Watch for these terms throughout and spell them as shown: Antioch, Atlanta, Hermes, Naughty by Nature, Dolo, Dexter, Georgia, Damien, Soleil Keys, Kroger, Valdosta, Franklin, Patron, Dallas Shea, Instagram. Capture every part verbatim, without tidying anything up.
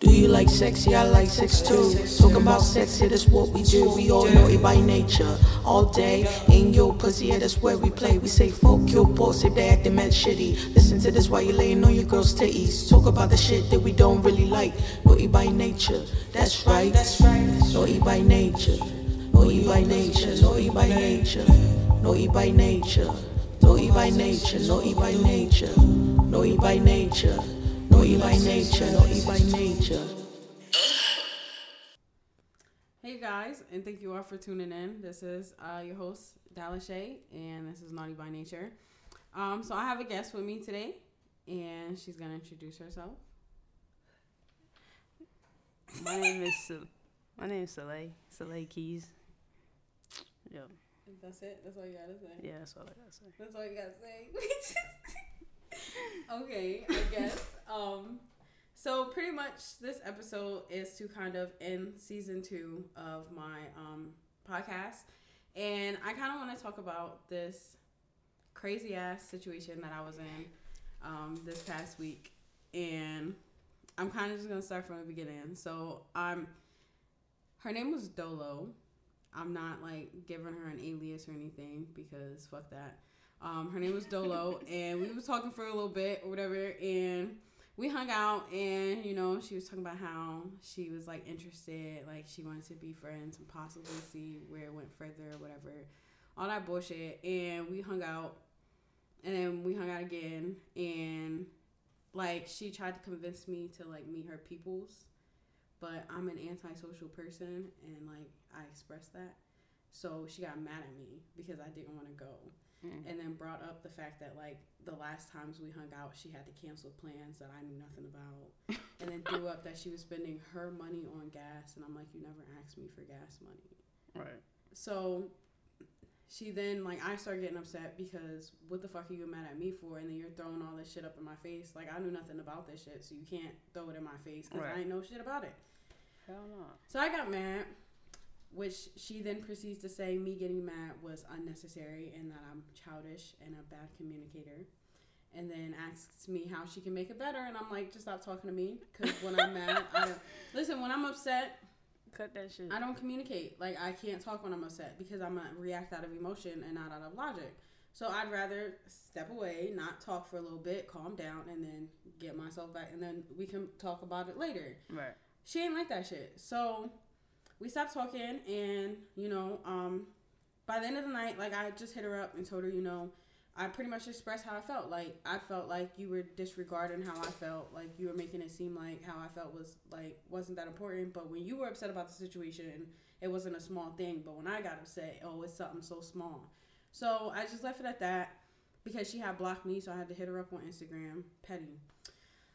Do you like sexy? I like sex too. Talking about sex, yeah, that's what we do. We all naughty by nature. All day in your pussy, yeah, that's where we play. We say fuck your boss if they acting mad shitty. Listen to this while you laying on your girl's titties. Talk about the shit that we don't really like. Naughty by nature, that's right. That's right. Naughty by nature. Naughty by nature. Naughty by nature. Naughty by nature. Naughty by nature. Naughty by nature. Naughty by nature. Naughty by nature, naughty by nature. Hey guys, and thank you all for tuning in. This is uh, your host, Dallas Shea, and this is Naughty by Nature. Um, so I have a guest with me today, and she's going to introduce herself. My name is Sol- My name is Soleil, Soleil Keys. Yep. That's it? That's all you got to say? Yeah, that's all I got to say. That's all you got to say? Okay, I guess. Um, so pretty much this episode is to kind of end season two of my um podcast, and I kind of want to talk about this crazy ass situation that I was in um this past week, and I'm kind of just gonna start from the beginning. So um, her name was Dolo. I'm not like giving her an alias or anything because fuck that. Um, her name was Dolo, and we were talking for a little bit or whatever, and we hung out, and, you know, she was talking about how she was, like, interested, like, she wanted to be friends and possibly see where it went further or whatever, all that bullshit, and we hung out, and then we hung out again, and, like, she tried to convince me to, like, meet her peoples, but I'm an antisocial person, and, like, I expressed that, so she got mad at me because I didn't want to go. And then brought up the fact that, like, the last times we hung out, she had to cancel plans that I knew nothing about. And then threw up that she was spending her money on gas. And I'm like, you never asked me for gas money. Right. So she then, like, I started getting upset because what the fuck are you mad at me for? And then you're throwing all this shit up in my face. Like, I knew nothing about this shit, so you can't throw it in my face because right. I ain't know shit about it. Hell no. So I got mad. Which she then proceeds to say me getting mad was unnecessary and that I'm childish and a bad communicator. And then asks me how she can make it better. And I'm like, just stop talking to me. Because when I'm mad, I don't... Listen, when I'm upset... Cut that shit. I don't communicate. Like, I can't talk when I'm upset because I'm going to react out of emotion and not out of logic. So I'd rather step away, not talk for a little bit, calm down, and then get myself back. And then we can talk about it later. Right. She ain't like that shit. So... we stopped talking, and, you know, um, by the end of the night, like, I just hit her up and told her, you know, I pretty much expressed how I felt. Like, I felt like you were disregarding how I felt. Like, you were making it seem like how I felt was, like, wasn't that important. But when you were upset about the situation, it wasn't a small thing. But when I got upset, oh, it's something so small. So I just left it at that because she had blocked me, so I had to hit her up on Instagram. Petty.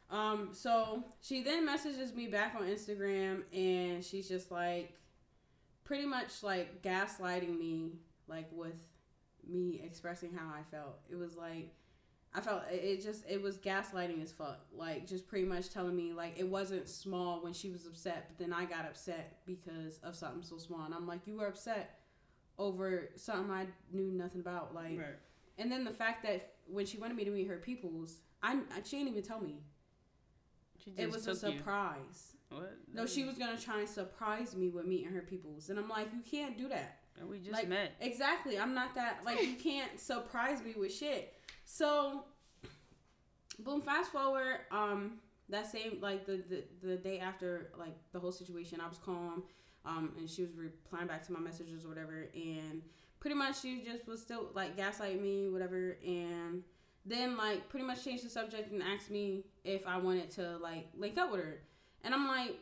Um, so she then messages me back on Instagram, and she's just like, pretty much like gaslighting me, like with me expressing how I felt. It was like, I felt it just, it was gaslighting as fuck. Like just pretty much telling me like, it wasn't small when she was upset, but then I got upset because of something so small. And I'm like, you were upset over something I knew nothing about. Like, right. And then the fact that when she wanted me to meet her peoples, I, she didn't even tell me. It was a surprise. You. What? No, she was going to try and surprise me with meeting her peoples. And I'm like, you can't do that. And we just like, met. Exactly. I'm not that, like, you can't surprise me with shit. So, boom, fast forward, um, that same, like, the, the, the day after, like, the whole situation, I was calm, um, and she was replying back to my messages or whatever. And pretty much she just was still, like, gaslighting me, whatever, and... then, like, pretty much changed the subject and asked me if I wanted to, like, link up with her. And I'm like,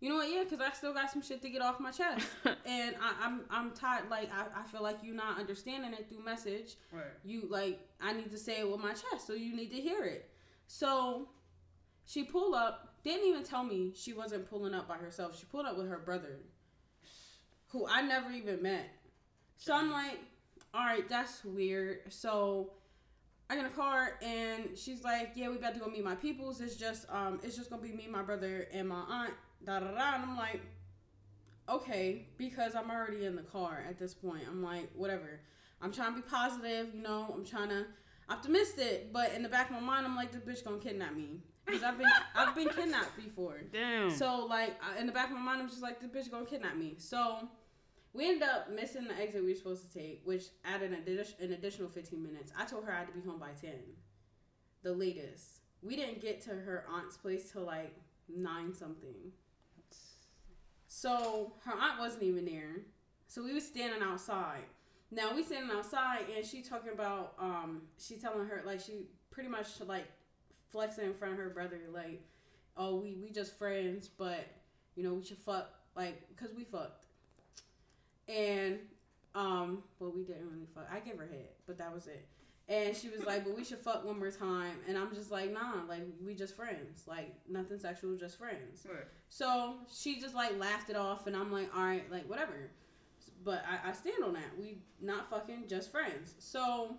you know what, yeah, because I still got some shit to get off my chest. And I, I'm I'm tired, like, I, I feel like you're not understanding it through message. Right. You, like, I need to say it with my chest, so you need to hear it. So, she pulled up, didn't even tell me she wasn't pulling up by herself. She pulled up with her brother, who I never even met. So, I'm like, all right, that's weird. So... I get in a car, and she's like, yeah, we about to go meet my peoples. It's just um, it's just going to be me, my brother, and my aunt, da-da-da. And I'm like, okay, because I'm already in the car at this point. I'm like, whatever. I'm trying to be positive, you know. I'm trying to, optimistic, but in the back of my mind, I'm like, this bitch gonna kidnap me. Because I've been I've been kidnapped before. Damn. So, like, in the back of my mind, I'm just like, this bitch gonna kidnap me. So, we ended up missing the exit we were supposed to take, which added an, addi- an additional fifteen minutes. I told her I had to be home by ten, the latest. We didn't get to her aunt's place till, like, nine something. So, her aunt wasn't even there. So, we were standing outside. Now, we standing outside, and she talking about, um, she telling her, like, she pretty much, like, flexing in front of her brother, like, oh, we, we just friends, but, you know, we should fuck, like, because we fucked. And, um, well, we didn't really fuck. I gave her head, but that was it. And she was like, but we should fuck one more time. And I'm just like, nah, like, we just friends. Like, nothing sexual, just friends. Right. So, she just, like, laughed it off, and I'm like, all right, like, whatever. But I, I stand on that. We not fucking, just friends. So,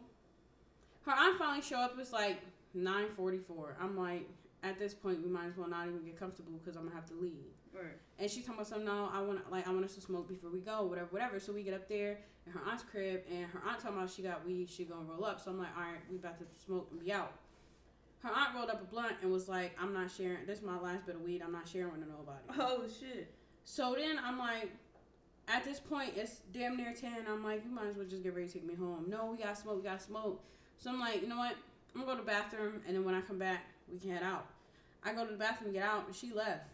her aunt finally showed up. It was like nine forty-four. I'm like, at this point, we might as well not even get comfortable because I'm going to have to leave. Right. And she talking about something, no, I want like I want us to smoke before we go, whatever, whatever. So, we get up there in her aunt's crib, and her aunt talking about she got weed, she going to roll up. So, I'm like, all right, we about to smoke and be out. Her aunt rolled up a blunt and was like, I'm not sharing. This is my last bit of weed. I'm not sharing with nobody. Oh, shit. So, then I'm like, at this point, it's damn near ten. I'm like, you might as well just get ready to take me home. No, we got to smoke. We got to smoke. So I'm like, you know what? I'm going to go to the bathroom, and then when I come back, we can head out. I go to the bathroom, get out, and she left.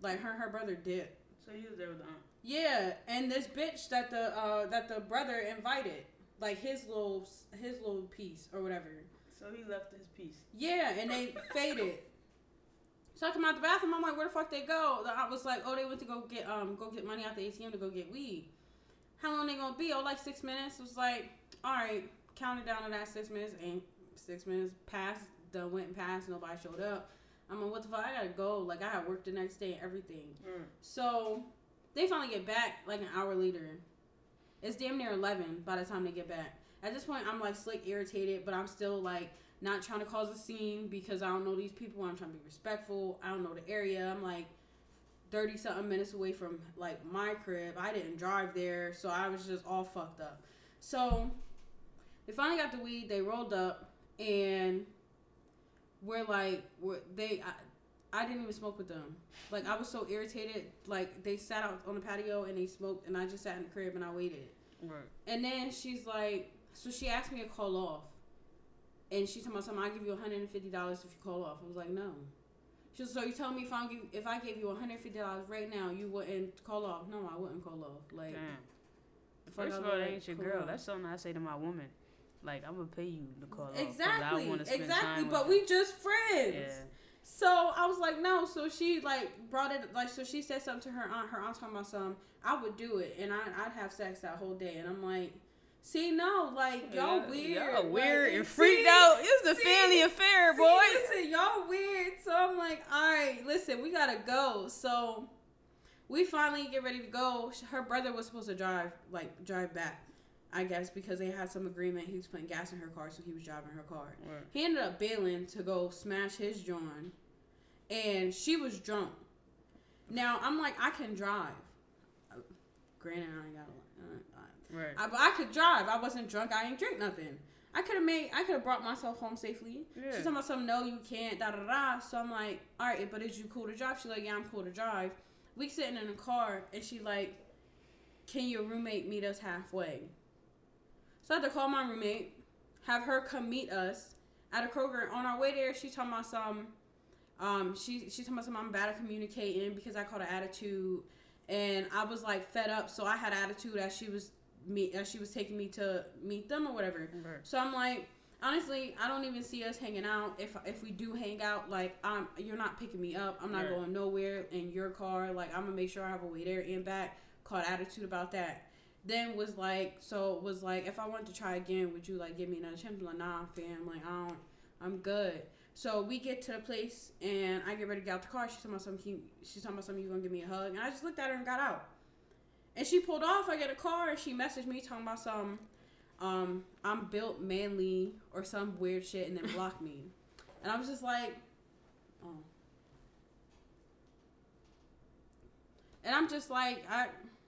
Like, her and her brother did. So you was there with the aunt? Yeah, and this bitch that the uh, that the brother invited, like his little his little piece or whatever. So he left his piece. Yeah, and they faded. So I come out the bathroom. I'm like, where the fuck they go? The aunt was like, oh, they went to go get um go get money out the A T M to go get weed. How long they gonna be? Oh, like six minutes. It was like, all right, counted down to that six minutes, and six minutes passed. Done went and passed. Nobody showed up. I'm like, what the fuck? I gotta go. Like, I had work the next day and everything. Mm. So they finally get back like an hour later. It's damn near eleven by the time they get back. At this point, I'm like slick irritated, but I'm still like, not trying to cause a scene because I don't know these people. I'm trying to be respectful. I don't know the area. I'm like thirty something minutes away from like my crib. I didn't drive there, so I was just all fucked up. So they finally got the weed. They rolled up, and we're like, we're, they. I, I didn't even smoke with them. Like, I was so irritated. Like, they sat out on the patio and they smoked, and I just sat in the crib and I waited. Right. And then she's like, so she asked me to call off. And she told me something, I'll give you one hundred fifty dollars if you call off. I was like, no. She was, so you tell me if I give, if I gave you one hundred fifty dollars right now, you wouldn't call off? No, I wouldn't call off. Like, damn. First of all, that ain't your girl. That's something I say to my woman. Like, I'm going to pay you to call off. Exactly. I spend exactly. Time but with we just friends. Yeah. So I was like, no. So she, like, brought it, like, so she said something to her aunt. Her aunt's talking about something. I would do it, and I, I'd have sex that whole day. And I'm like, see, no, like, y'all yeah, weird. Y'all weird like, and freaked see, out. It was a see, family affair, see, boy. Listen, y'all weird. So I'm like, all right, listen, we got to go. So we finally get ready to go. Her brother was supposed to drive, like, drive back, I guess, because they had some agreement. He was putting gas in her car, so he was driving her car. Right. He ended up bailing to go smash his joint, and she was drunk. Now, I'm like, I can drive. Granted, I ain't got a lot. Right. I, I could drive. I wasn't drunk. I ain't drink nothing. I could have made. I could have brought myself home safely. Yeah. She's talking about something. No, you can't. Da da da. So I'm like, all right, but is you cool to drive? She's like, yeah, I'm cool to drive. We sitting in the car, and she like, can your roommate meet us halfway? So I had to call my roommate, have her come meet us at a Kroger. On our way there, she talking about some. Um, she she talking about something. I'm bad at communicating because I caught her attitude, and I was like fed up. So I had an attitude that she was. Me as she was taking me to meet them or whatever. Right. So I'm like, honestly, I don't even see us hanging out. If if we do hang out, like, um, you're not picking me up. I'm not right. going nowhere in your car. Like, I'm gonna make sure I have a way there and back. Caught attitude about that. Then was like, so was like, if I want to try again, would you like give me another chance? Like, nah, fam. Like, I don't. I'm good. So we get to the place and I get ready to get out the car. She's talking about something. She's talking about something. You gonna give me a hug? And I just looked at her and got out. And she pulled off. I get a car, and she messaged me talking about some, um, I'm built manly or some weird shit, and then blocked me. And I was just like, oh. And I'm just like, I,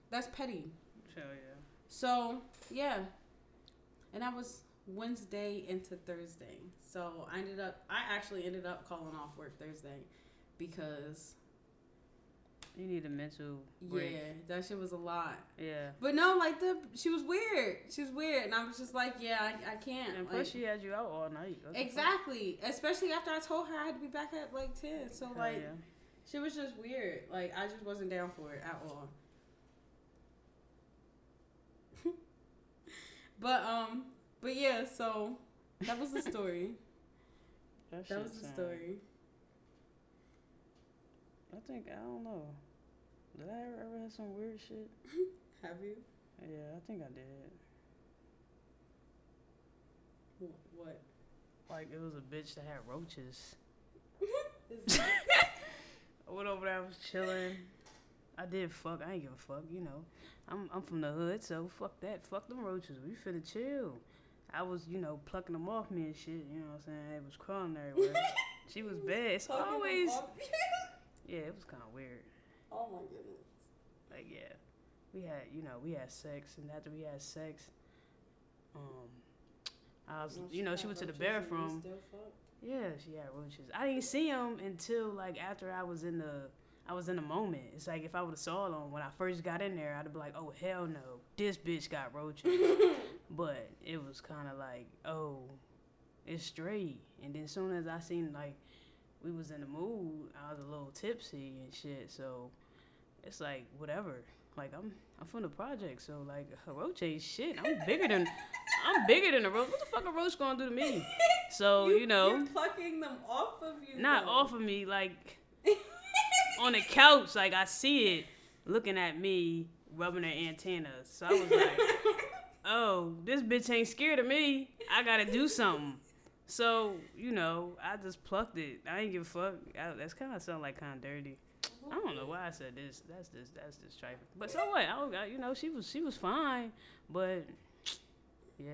that's petty. Hell yeah. So yeah, and that was Wednesday into Thursday. So I ended up, I actually ended up calling off work Thursday because... You need a mental break. Yeah, that shit was a lot. Yeah. But no, like, the she was weird. She was weird. And I was just like, yeah, I, I can't. And plus, like, she had you out all night. That's exactly. Especially after I told her I had to be back at, like, ten. So, like, yeah. She was just weird. Like, I just wasn't down for it at all. But, um, but, yeah, so that was the story. that that was the sound. story. I think, I don't know. Did I ever, ever have some weird shit? Have you? Yeah, I think I did. What? Like, it was a bitch that had roaches. I went over there, I was chilling. I did fuck. I ain't give a fuck, you know. I'm I'm from the hood, so fuck that. Fuck them roaches. We finna chill. I was, you know, plucking them off me and shit. You know what I'm saying? It was crawling everywhere. She was bad. It's always... Yeah, it was kind of weird. Oh, my goodness. Like, yeah. We had, you know, we had sex. And after we had sex, um, I was, well, you know, she went to the bathroom. Yeah, she had roaches. I didn't see them until, like, after I was in the, I was in the moment. It's like, if I would have saw them when I first got in there, I'd have been like, oh, hell no. This bitch got roaches. But it was kind of like, oh, it's straight. And then as soon as I seen, like, we was in the mood, I was a little tipsy and shit, so it's like, whatever. Like, I'm I'm from the project, so, like, a roach ain't shit. I'm bigger than, I'm bigger than a roach. What the fuck a roach gonna do to me? So, you, you know. You're plucking them off of you. Not though. Off of me, like, on the couch. Like, I see it looking at me, rubbing their antennas. So I was like, oh, this bitch ain't scared of me. I gotta do something. So, you know, I just plucked it. I ain't give a fuck. I, that's kind of sound like kind of dirty. I don't know why I said this. That's this. That's this trifling. But so what? I don't, I, you know, she was she was fine. But yeah,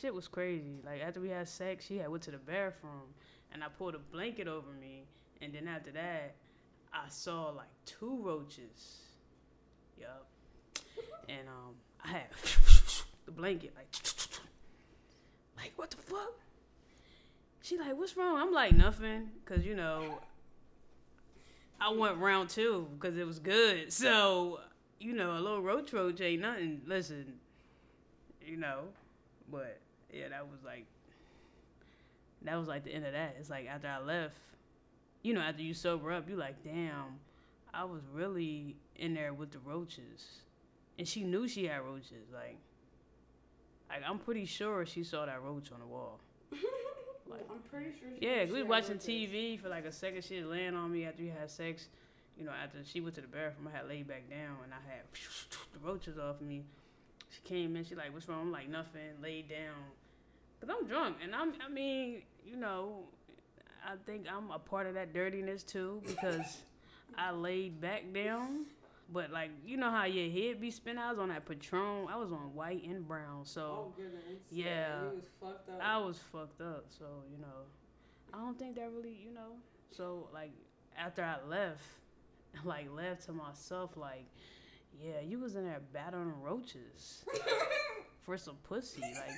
shit was crazy. Like after we had sex, she had went to the bathroom, and I pulled a blanket over me. And then after that, I saw like two roaches. Yup. And um, I had the blanket like like what the fuck. She like, what's wrong? I'm like, nothing. Because, you know, I went round two because it was good. So, you know, a little roach roach ain't nothing. Listen, you know. But, yeah, that was like, that was like the end of that. It's like after I left, you know, after you sober up, you like, damn, I was really in there with the roaches. And she knew she had roaches. Like, like I'm pretty sure she saw that roach on the wall. Like, I'm pretty sure she yeah, we was watching T V for like a second. She was laying on me after we had sex. You know, after she went to the bathroom, I had laid back down and I had the roaches off me. She came in, she like, what's wrong? I'm like, nothing, laid down. Because I'm drunk. And I'm, I mean, you know, I think I'm a part of that dirtiness too because I laid back down. But, like, you know how your head be spinning? I was on that Patron. I was on white and brown, so... Oh, goodness. Yeah. You was fucked up. I was fucked up, so, you know. I don't think that really, you know... So, like, after I left, like, left to myself, like, yeah, you was in there battling roaches for some pussy. Like,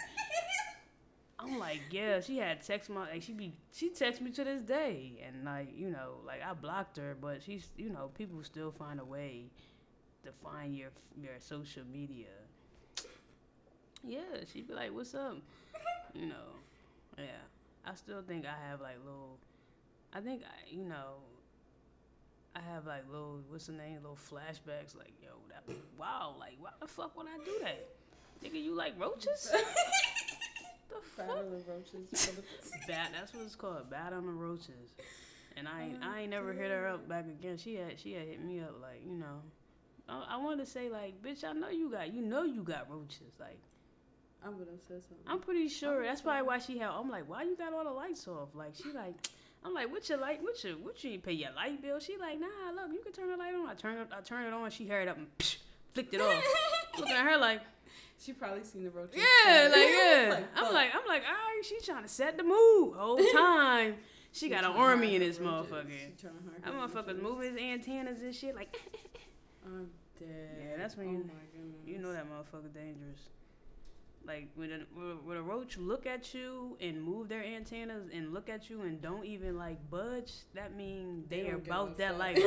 I'm like, yeah, she had text my... Like, she be... She text me to this day, and, like, you know, like, I blocked her, but she's, you know, people still find a way... to find your your social media. Yeah, she'd be like, what's up? You know, yeah. I still think I have, like, little... I think, I you know, I have, like, little, what's the name, little flashbacks. Like, yo, that wow, like, why the fuck would I do that? Nigga, you like roaches? The fuck? Bat on the roaches. Bat, that's what it's called, bat on the roaches. And I ain't, I ain't never hit her up back again. She had, she had hit me up, like, you know... I want to say, like, bitch, I know you got, you know you got roaches, like. I would have said something. I'm pretty sure. That's probably why she had, I'm like, why you got all the lights off? Like, she like, I'm like, what your light, what your, what you ain't pay your light bill? She like, nah, look, you can turn the light on. I turn it, I turn it on, she hurried up and psh, flicked it off. Looking at her like. She probably seen the roaches. Yeah, like, yeah. like, I'm like, I'm like, all right, she trying to set the mood whole time. She, she got an army in this motherfucker. That motherfucker's moving his antennas and shit, like. I'm dead. Yeah, that's when oh you, you know that motherfucker dangerous. Like, when a, when a roach look at you and move their antennas and look at you and don't even, like, budge, that means they, they are about that life.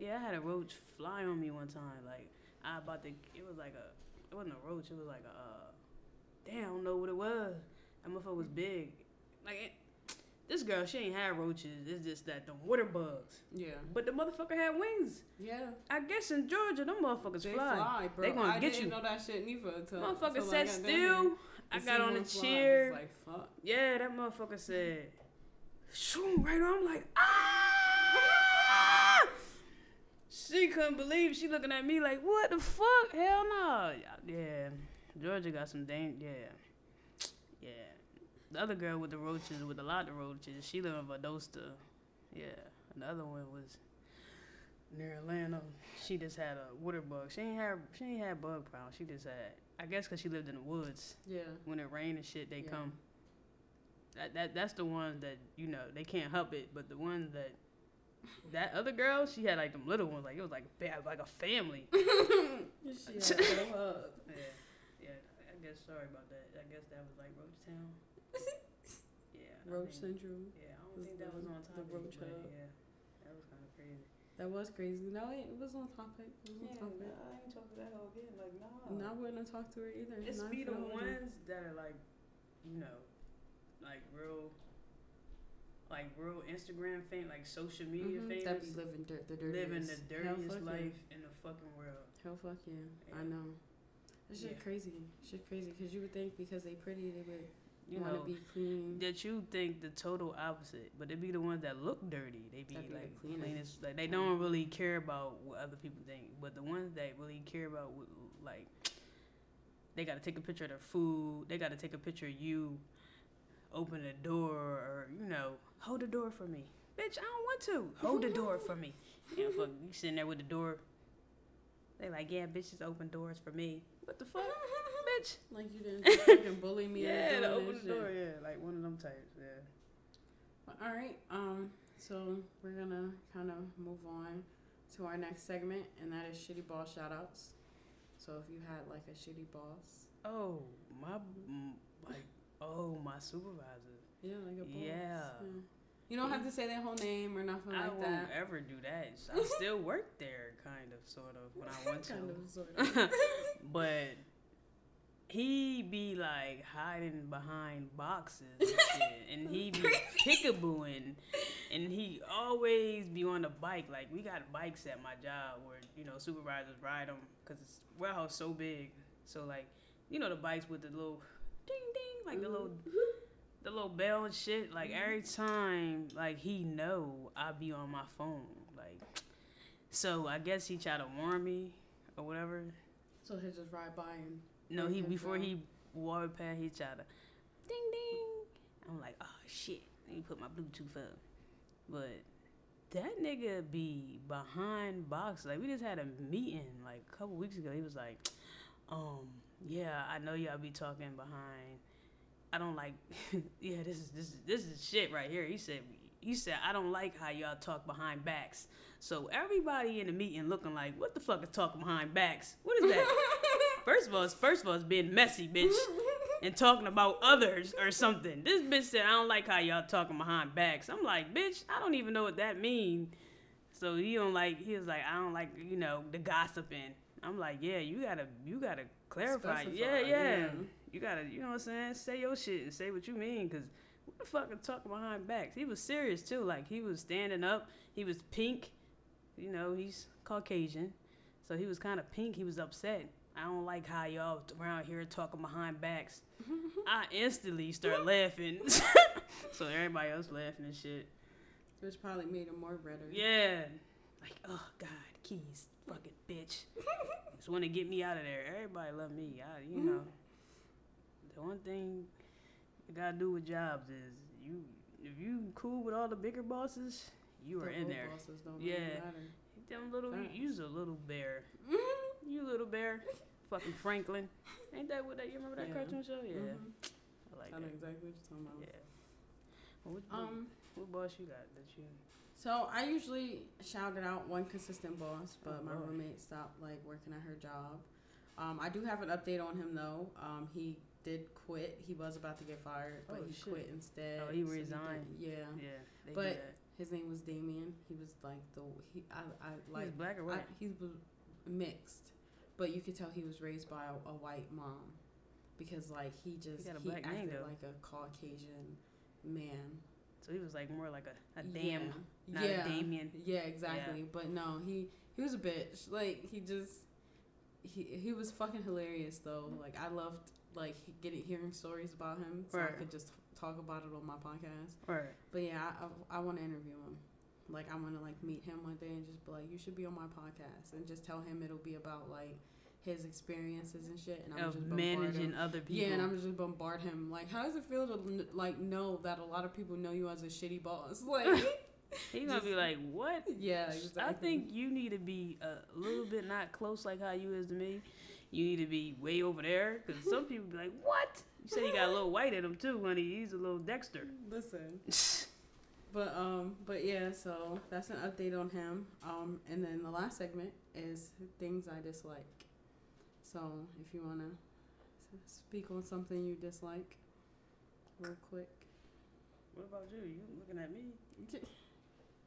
Yeah, I had a roach fly on me one time. Like, I about to, it was like a, it wasn't a roach, it was like a, uh, damn, I don't know what it was. That motherfucker was big. Like, it, this girl, she ain't had roaches. It's just that the water bugs. Yeah. But the motherfucker had wings. Yeah. I guess in Georgia, them motherfuckers they fly. fly bro. They gonna I get didn't you. Know that shit neither until motherfucker until sat I still. I got on a chair. Like, fuck. Yeah, that motherfucker said, shoot, right on. I'm like, ah! She couldn't believe it. She looking at me like, what the fuck? Hell no. Yeah. Georgia got some dang. Yeah. Yeah. The other girl with the roaches, with a lot of roaches, she lived in Valdosta. Yeah. And the other one was near Atlanta. She just had a water bug. She ain't had she ain't had bug problems. She just had, I guess because she lived in the woods. Yeah. When it rained and shit, they yeah. come. That that That's the ones that, you know, they can't help it. But the ones that, that other girl, she had like them little ones. Like, it was like, like a family. She had no hug. Yeah. Yeah. I guess, sorry about that. I guess that was like Roach Town. Yeah, Roach think, syndrome. Yeah, I don't think that was on topic. The roach hug. Yeah, that was kind of crazy. That was crazy. No, it, it was on topic. It was yeah, on topic. Nah, I ain't talking to that hoe again. Like, nah. And I wouldn't talk to her either. It's be the ones that are like, you know, like real, like real Instagram fame, like social media mm-hmm. famous. That be living dirt, the dirtiest, living the dirtiest life yeah. in the fucking world. Hell fuck yeah, yeah. I know. That shit yeah. crazy. That shit crazy because you would think because they pretty they would. You want to be clean. That you think the total opposite, but they be the ones that look dirty. They be, be like the cleanest. Like, they don't really care about what other people think, but the ones that really care about, what, like, they got to take a picture of their food. They got to take a picture of you. Open the door, or you know, hold the door for me, bitch. I don't want to hold the door for me. You know, fuck, you sitting there with the door. They like, yeah, bitches open doors for me. What the fuck? Bitch. Like, you didn't just fucking bully me. Yeah, the open the door, yeah. Like, one of them types, yeah. All right. Um, so we're going to kind of move on to our next segment, and that is shitty boss shout-outs. So if you had, like, a shitty boss. Oh, my, like, oh, my supervisor. Yeah, like a boss. Yeah. yeah. You don't yeah. have to say their whole name or nothing I like that. I won't ever do that. I still work there, kind of, sort of, when I want to. Kind of, sort of. But... he be like hiding behind boxes and shit, and he be peekabooing, and he always be on the bike. Like, we got bikes at my job where, you know, supervisors ride them because it's warehouse so big. So, like, you know, the bikes with the little ding ding, like the little the little bell and shit. Like, every time, like, he know I be on my phone. Like, so I guess he try to warn me or whatever. So he just ride by and. No, he before he walked past, he tried to ding ding. I'm like, oh shit! Let me put my Bluetooth up. But that nigga be behind box. Like, we just had a meeting like a couple weeks ago. He was like, um, yeah, I know y'all be talking behind. I don't like. yeah, this is this is this is shit right here. He said he said I don't like how y'all talk behind backs. So everybody in the meeting looking like, what the fuck is talking behind backs? What is that? First of all, first of all, it's being messy, bitch, and talking about others or something. This bitch said, I don't like how y'all talking behind backs. I'm like, bitch, I don't even know what that means. So he don't like. He was like, I don't like, you know, the gossiping. I'm like, yeah, you gotta, you gotta clarify. Specify, yeah, yeah, yeah, you gotta, you know what I'm saying? Say your shit and say what you mean, cause what the fuck is talking behind backs? He was serious too. Like, he was standing up. He was pink. You know, he's Caucasian, so he was kind of pink. He was upset. I don't like how y'all around here talking behind backs. I instantly start laughing. So everybody else laughing and shit. Which probably made him more redder. Yeah. Like, oh, God, Keys, fucking bitch. Just want to get me out of there. Everybody love me. I, you know, the one thing you got to do with jobs is you. If you cool with all the bigger bosses, you the are in there. Bosses don't yeah. Really them little, you's a little bear. You little bear, fucking Franklin. Ain't that what that? You remember that yeah. cartoon show? Yeah. Mm-hmm. I like that. I know that. Exactly what you're talking about. Yeah. Well, what, um, what, what boss you got that you? So I usually shouted out one consistent boss, but oh, my boy. roommate stopped like working at her job. Um, I do have an update on him, though. Um, he did quit. He was about to get fired, but oh, he shit. quit instead. Oh, he so resigned. He yeah. Yeah. But his name was Damien. He was like the he. I I like. He's black or white? I, he's mixed, but you could tell he was raised by a, a white mom, because like he just he, got a he black acted name, like a Caucasian man. So he was like more like a, a damn, yeah. not yeah. a Damien. Yeah, exactly. Yeah. But no, he he was a bitch. Like he just. He he was fucking hilarious though. Like I loved like getting hearing stories about him, so right. I could just talk about it on my podcast. Right. But yeah, I I, I want to interview him. Like I want to like meet him one day and just be like, you should be on my podcast, and just tell him it'll be about like his experiences and shit. And I'm of just managing him. Other people. Yeah, and I'm just bombard him. Like, how does it feel to like know that a lot of people know you as a shitty boss? Like. He's gonna be like, what? Yeah, exactly. I think you need to be a little bit not close like how you is to me. You need to be way over there, because some people be like, what? You said he got a little white in him too, honey. He's a little Dexter. Listen. but um, but yeah, so that's an update on him. Um, and then the last segment is things I dislike. So if you wanna speak on something you dislike, real quick. What about you? You looking at me?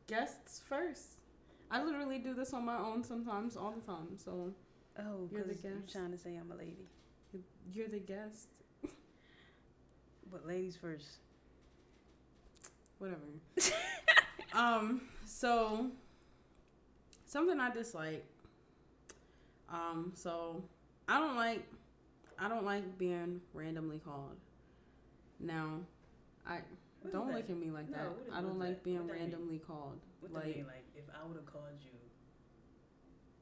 Guests first. I literally do this on my own sometimes, all the time. So, oh, you're the guest. You're trying to say I'm a lady. You're the guest. But ladies first. Whatever. um. So, something I dislike. Um. So, I don't like. I don't like being randomly called. Now, I. What don't look at me like no, that. What, I don't like that? Being randomly mean? Called. What like, do you mean? Like, if I would have called you,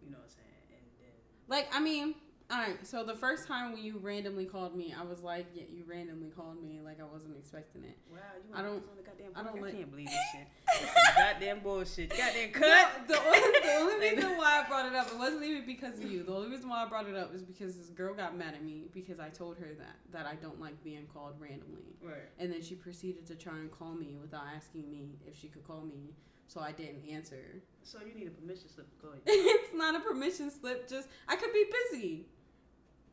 you know what I'm saying? And then... Like, I mean, all right, so the first time when you randomly called me, I was like, yeah, you randomly called me, like I wasn't expecting it. Wow, you I don't, on the goddamn I, don't like, I can't believe this shit. This is goddamn bullshit. Goddamn cut. No, the, only, the only reason why I brought it up, it wasn't even because of you. The only reason why I brought it up is because this girl got mad at me because I told her that, that I don't like being called randomly. Right. And then she proceeded to try and call me without asking me if she could call me. So I didn't answer. So you need a permission slip to call you. It's not a permission slip. Just, I could be busy.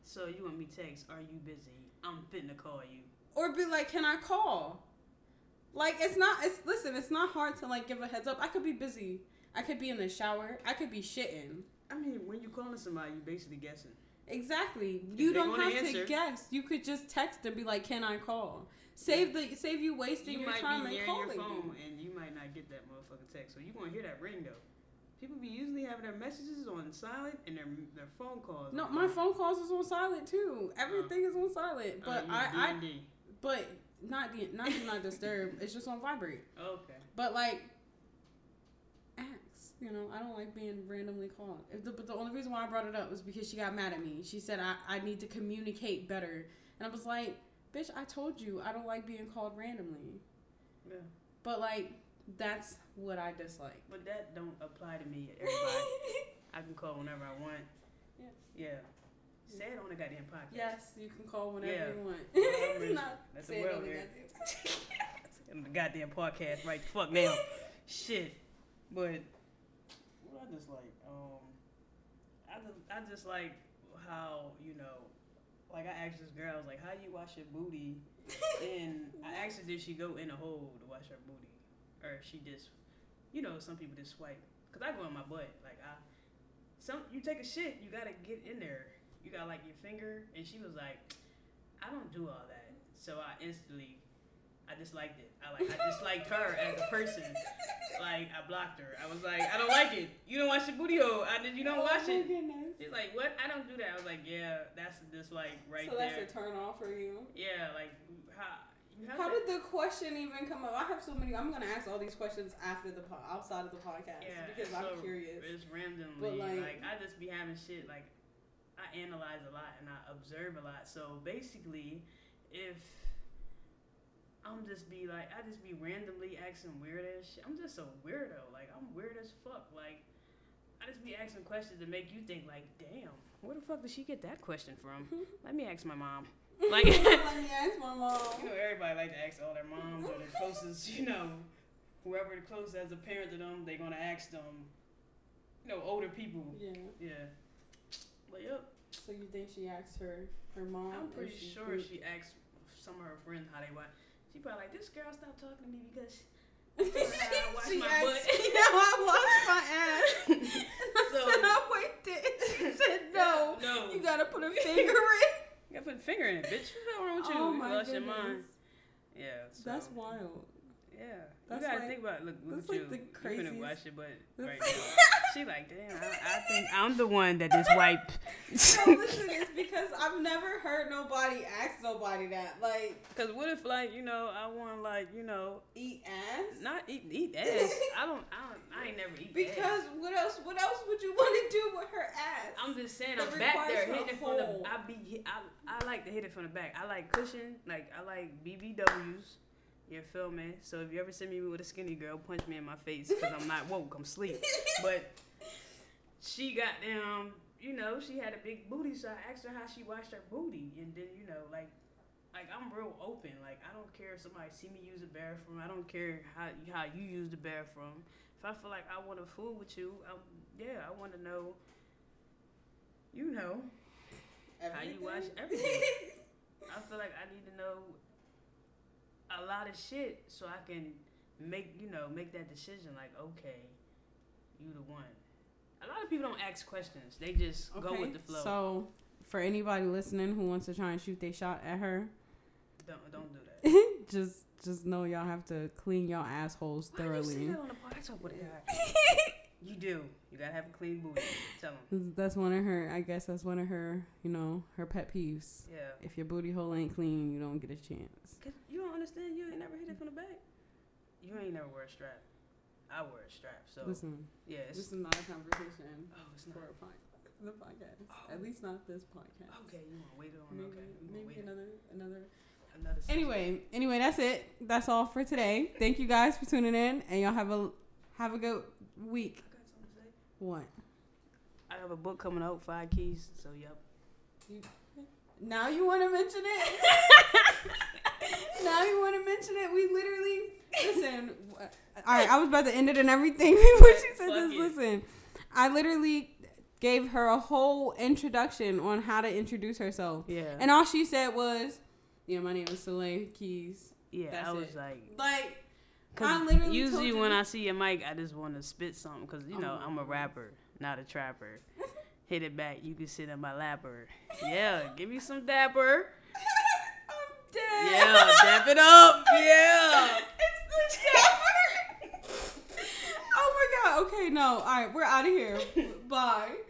So you want me text, are you busy? I'm finna call you. Or be like, can I call? Like, it's not, it's listen, it's not hard to like give a heads up. I could be busy. I could be in the shower. I could be shitting. I mean, when you're calling somebody, you're basically guessing. Exactly. If you don't have answer, to guess. You could just text and be like, can I call? Save the save you wasting you your time and calling. You might be near your phone and you might not get that motherfucking text. So you're going to hear that ring, though. People be usually having their messages on silent and their their phone calls. No, my phone calls is on silent, too. Everything um, is on silent. But uh, I, I... But not do not, not disturb. It's just on vibrate. Okay. But, like... You know, I don't like being randomly called. The, but the only reason why I brought it up was because she got mad at me. She said, I, I need to communicate better. And I was like, bitch, I told you I don't like being called randomly. Yeah. But, like, that's what I dislike. But that don't apply to me, everybody. I can call whenever I want. Yeah. Yeah. Say it on a goddamn podcast. Yes, you can call whenever yeah. you want. It's not that's say the world here. On the goddamn podcast right the fuck now. Shit. But... I just like, um, I just, I just like how, you know, like I asked this girl, I was like, how do you wash your booty? And I asked her, did she go in a hole to wash her booty? Or she just, you know, some people just swipe. Because I go in my butt. Like, I, some, you take a shit, you got to get in there. You got, like, your finger. And she was like, I don't do all that. So I instantly, I disliked it. I like, I disliked her as a person. Like, I blocked her. I was like, I don't like it. You don't watch the booty hole. I did. You don't oh, watch it. Goodness. She's like, what? I don't do that. I was like, yeah, that's just like right so there. So that's a turn off for you. Yeah, like how? How did the question even come up? I have so many. I'm gonna ask all these questions after the po- outside of the podcast yeah, because so I'm curious. It's randomly. But like, like, I just be having shit. Like, I analyze a lot and I observe a lot. So basically, if I'm just be like, I just be randomly asking weird ass shit. I'm just a weirdo. Like, I'm weird as fuck. Like, I just be asking questions to make you think, like, damn, where the fuck did she get that question from? Let me ask my mom. Like, let me ask my mom. You know, everybody like to ask all their moms or their closest, you know, whoever the closest as a parent to them, they gonna ask them, you know, older people. Yeah. Yeah. But, yep. So you think she asked her, her mom? I'm pretty she sure could? She asked some of her friends how they watch. She probably like, this girl stopped talking to me because I watched my asked, butt. You know, I watched my ass. So I waited. She said, no, no. You got to put a finger in. You got to put a finger in it, bitch. What's wrong with you? Oh, my goodness. Your mind. Yeah. So. That's wild. Yeah. That's you got to like, think about it. Look, look at like you. The craziest. You're going to watch your butt right now. She like, damn, I, I think I'm the one that just wiped. No, listen, it's because I've never heard nobody ask nobody that. Like, because what if, like, you know, I want, like, you know. Eat ass? Not eat eat ass. I don't, I don't, I ain't never eat because ass. Because what else, what else would you want to do with her ass? I'm just saying, I'm back there hitting it from the, I be, I, I like to hit it from the back. I like cushion, like, I like B B Ws. You feel me? So if you ever see me with a skinny girl, punch me in my face because I'm not woke. I'm asleep. But she got down, you know, she had a big booty, so I asked her how she washed her booty. And then, you know, like, like I'm real open. Like, I don't care if somebody see me use the bathroom. I don't care how, how you use the bathroom. If I feel like I want to fool with you, I'm, yeah, I want to know, you know, everything. How you wash everything. I feel like I need to know a lot of shit so I can make, you know, make that decision. Like, okay, you the one. A lot of people don't ask questions. They just okay, go with the flow. So, for anybody listening who wants to try and shoot their shot at her, don't don't do that. just just know y'all have to clean y'all assholes Why thoroughly. You, that on the you do. You gotta have a clean booty. Tell them. That's one of her. I guess that's one of her. You know, her pet peeves. Yeah. If your booty hole ain't clean, you don't get a chance. Cause you don't understand. You ain't never hit it from the back. You ain't never wear a strap. I wear a strap, so listen. Yeah, it's, this is not a conversation. Oh, it's not for a podcast. The podcast, oh. At least not this podcast. Okay, you want to wait on? Maybe, okay, maybe wait another, another, another. Anyway, anyway, that's it. That's all for today. Thank you guys for tuning in, and y'all have a have a good week. I got something to say. What? I have a book coming out, Five Keys. So yep. You, now you want to mention it? Now you want to mention it? We literally listen. All right, I was about to end it and everything when she said this. Listen, I literally gave her a whole introduction on how to introduce herself. Yeah. And all she said was, yeah, my name is Soleil Keys. Yeah, that's I was it. like... Like, I literally Usually when you. I see a mic, I just want to spit something because, you know, oh. I'm a rapper, not a trapper. Hit it back. You can sit in my lapper. Yeah, give me some dapper. I'm dead. Yeah, dap it up. Yeah. It's the dapper. Okay, no. All right, we're out of here. Bye.